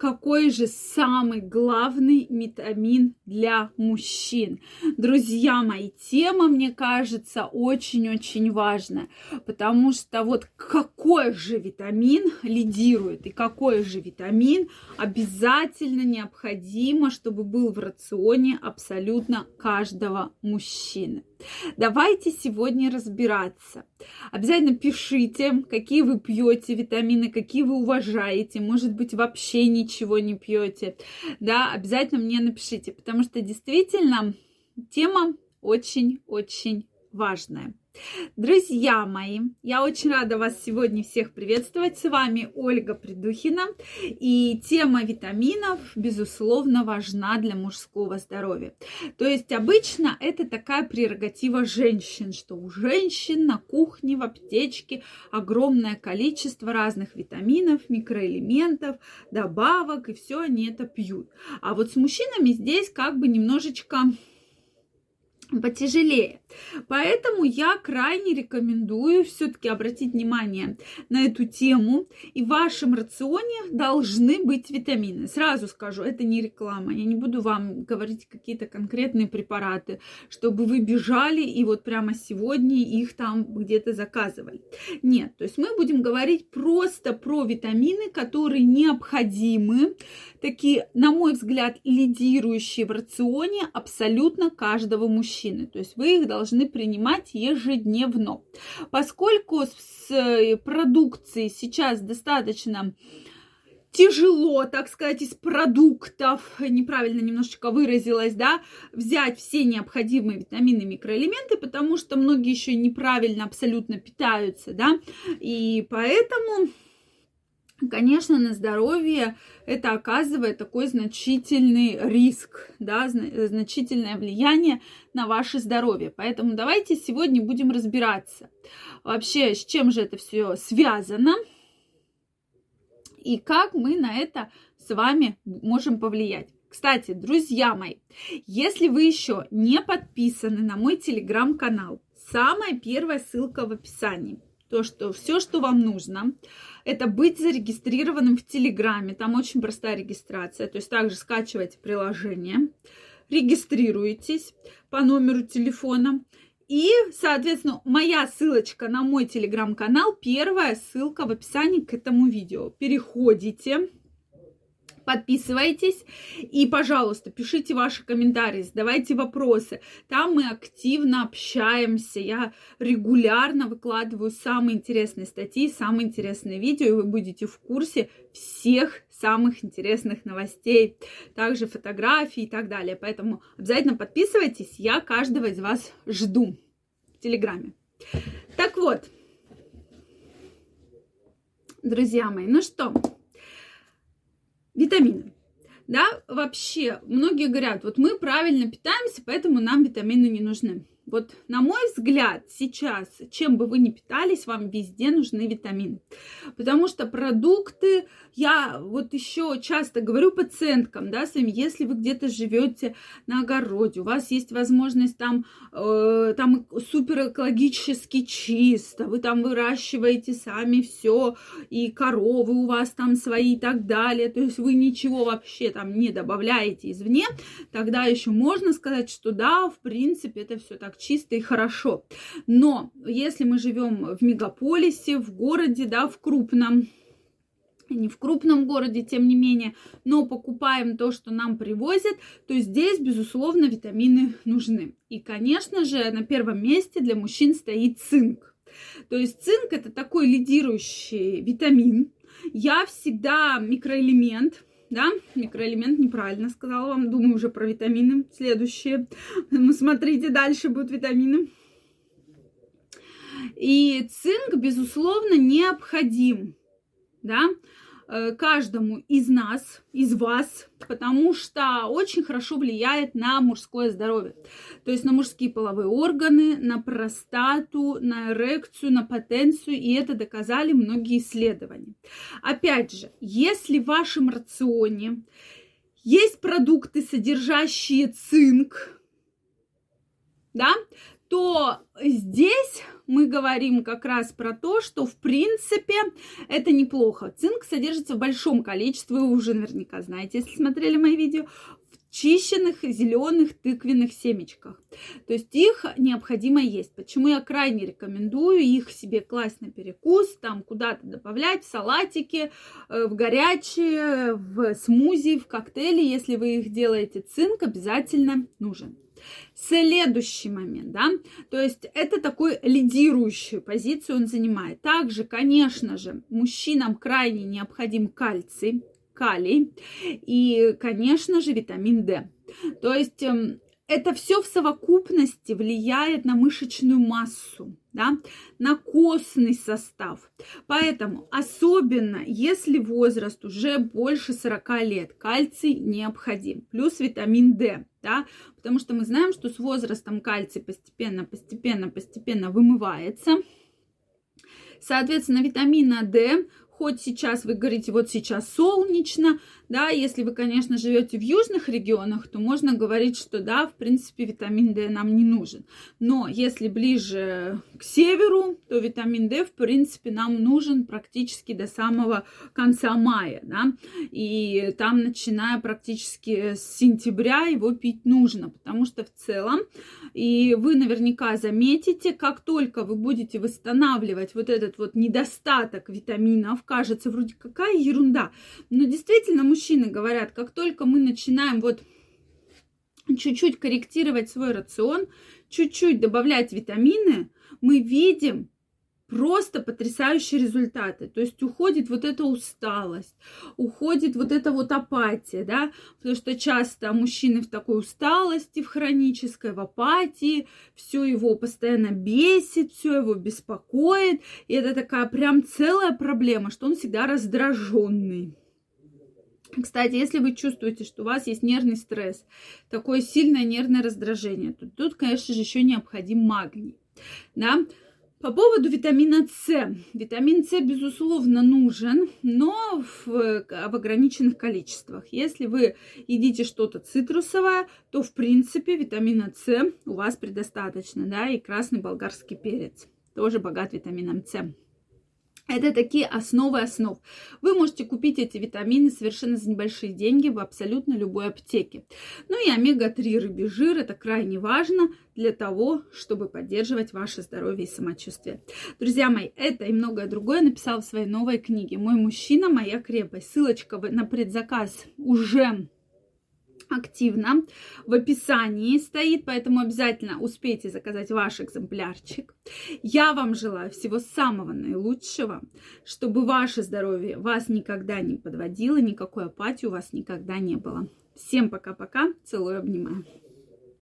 какой же самый главный витамин для мужчин. Друзья мои, тема, мне кажется, очень-очень важная, потому что вот какой же витамин лидирует и какой же витамин обязательно необходимо, чтобы был в рационе абсолютно каждого мужчины. Давайте сегодня разбираться. Обязательно пишите, какие вы пьете витамины, какие вы уважаете, может быть, вообще ничего не пьете. Да, обязательно мне напишите, потому что действительно тема очень-очень важная. Друзья мои, я очень рада вас сегодня всех приветствовать. С вами Ольга Придухина. И тема витаминов, безусловно, важна для мужского здоровья. То есть обычно это такая прерогатива женщин, что у женщин на кухне, в аптечке огромное количество разных витаминов, микроэлементов, добавок, и все они это пьют. А вот с мужчинами здесь как бы немножечко потяжелее. Поэтому я крайне рекомендую все-таки обратить внимание на эту тему. И в вашем рационе должны быть витамины. Сразу скажу, это не реклама. Я не буду вам говорить какие-то конкретные препараты, чтобы вы бежали и вот прямо сегодня их там где-то заказывали. Нет, то есть мы будем говорить просто про витамины, которые необходимы, такие, на мой взгляд, лидирующие в рационе абсолютно каждого мужчины. То есть вы их должны принимать ежедневно. Поскольку с продукцией сейчас достаточно тяжело, так сказать, из продуктов, неправильно немножечко выразилась, да, взять все необходимые витамины и микроэлементы, потому что многие еще неправильно абсолютно питаются, да, и поэтому, конечно, на здоровье это оказывает такой значительный риск, да, значительное влияние на ваше здоровье. Поэтому давайте сегодня будем разбираться вообще, с чем же это все связано и как мы на это с вами можем повлиять. Кстати, друзья мои, если вы еще не подписаны на мой телеграм-канал, самая первая ссылка в описании. То, что все, что вам нужно, это быть зарегистрированным в Телеграме. Там очень простая регистрация. То есть также скачивайте приложение, регистрируйтесь по номеру телефона. И, соответственно, моя ссылочка на мой Телеграм-канал, первая ссылка в описании к этому видео. Переходите, подписывайтесь и, пожалуйста, пишите ваши комментарии, задавайте вопросы. Там мы активно общаемся. Я регулярно выкладываю самые интересные статьи, самые интересные видео, и вы будете в курсе всех самых интересных новостей, также фотографий и так далее. Поэтому обязательно подписывайтесь, я каждого из вас жду в Телеграме. Так вот, друзья мои, ну что? Витамины. Да, вообще, многие говорят, вот мы правильно питаемся, поэтому нам витамины не нужны. Вот, на мой взгляд, сейчас, чем бы вы ни питались, вам везде нужны витамины. Потому что продукты, я вот еще часто говорю пациенткам, да, своим, если вы где-то живете на огороде, у вас есть возможность там супер экологически чисто, вы там выращиваете сами все, и коровы у вас там свои и так далее, то есть вы ничего вообще там не добавляете извне, тогда еще можно сказать, что да, в принципе, это все так чисто и хорошо. Но если мы живем в мегаполисе, в городе, да, в крупном, не в крупном городе, тем не менее, но покупаем то, что нам привозят, то здесь, безусловно, витамины нужны. И, конечно же, на первом месте для мужчин стоит цинк. То есть цинк – это такой лидирующий витамин. Я всегда микроэлемент. Да, микроэлемент неправильно сказала вам. Думаю, уже про витамины. Следующее. Ну, смотрите, дальше будут витамины. И цинк, безусловно, необходим, да, каждому из нас, из вас, потому что очень хорошо влияет на мужское здоровье. То есть на мужские половые органы, на простату, на эрекцию, на потенцию. И это доказали многие исследования. Опять же, если в вашем рационе есть продукты, содержащие цинк, да, то здесь мы говорим как раз про то, что в принципе это неплохо. Цинк содержится в большом количестве, вы уже наверняка знаете, если смотрели мои видео, в чищенных зеленых тыквенных семечках. То есть их необходимо есть. Почему я крайне рекомендую их себе класть на перекус, там куда-то добавлять, в салатики, в горячие, в смузи, в коктейли. Если вы их делаете, цинк обязательно нужен. Следующий момент, да, то есть это такой лидирующую позицию он занимает. Также, конечно же, мужчинам крайне необходим калий и, конечно же, витамин D. То есть это все в совокупности влияет на мышечную массу, да, на костный состав. Поэтому, особенно если возраст уже больше 40 лет, кальций необходим, плюс витамин D, да, потому что мы знаем, что с возрастом кальций постепенно вымывается. Соответственно, витамина D, хоть сейчас вы говорите, вот сейчас солнечно, да, если вы, конечно, живете в южных регионах, то можно говорить, что да, в принципе, витамин D нам не нужен. Но если ближе к северу, то витамин D, в принципе, нам нужен практически до самого конца мая, да, и там, начиная практически с сентября, его пить нужно, потому что в целом, и вы наверняка заметите, как только вы будете восстанавливать вот этот вот недостаток витаминов, кажется, вроде какая ерунда. Но действительно, мужчины говорят, как только мы начинаем вот чуть-чуть корректировать свой рацион, чуть-чуть добавлять витамины, мы видим просто потрясающие результаты. То есть уходит вот эта усталость, уходит вот эта вот апатия, да, потому что часто мужчины в такой усталости, в хронической, в апатии, все его постоянно бесит, все его беспокоит, и это такая прям целая проблема, что он всегда раздраженный. Кстати, если вы чувствуете, что у вас есть нервный стресс, такое сильное нервное раздражение, то тут, конечно же, еще необходим магний, да. По поводу витамина С. Витамин С, безусловно, нужен, но в ограниченных количествах. Если вы едите что-то цитрусовое, то, в принципе, витамина С у вас предостаточно, да, и красный болгарский перец тоже богат витамином С. Это такие основы основ. Вы можете купить эти витамины совершенно за небольшие деньги в абсолютно любой аптеке. Ну и омега-3 рыбий жир – это крайне важно для того, чтобы поддерживать ваше здоровье и самочувствие. Друзья мои, это и многое другое написала в своей новой книге «Мой мужчина, моя крепость». Ссылочка на предзаказ уже активно в описании стоит, поэтому обязательно успейте заказать ваш экземплярчик. Я вам желаю всего самого наилучшего, чтобы ваше здоровье вас никогда не подводило, никакой апатии у вас никогда не было. Всем пока-пока, целую, обнимаю.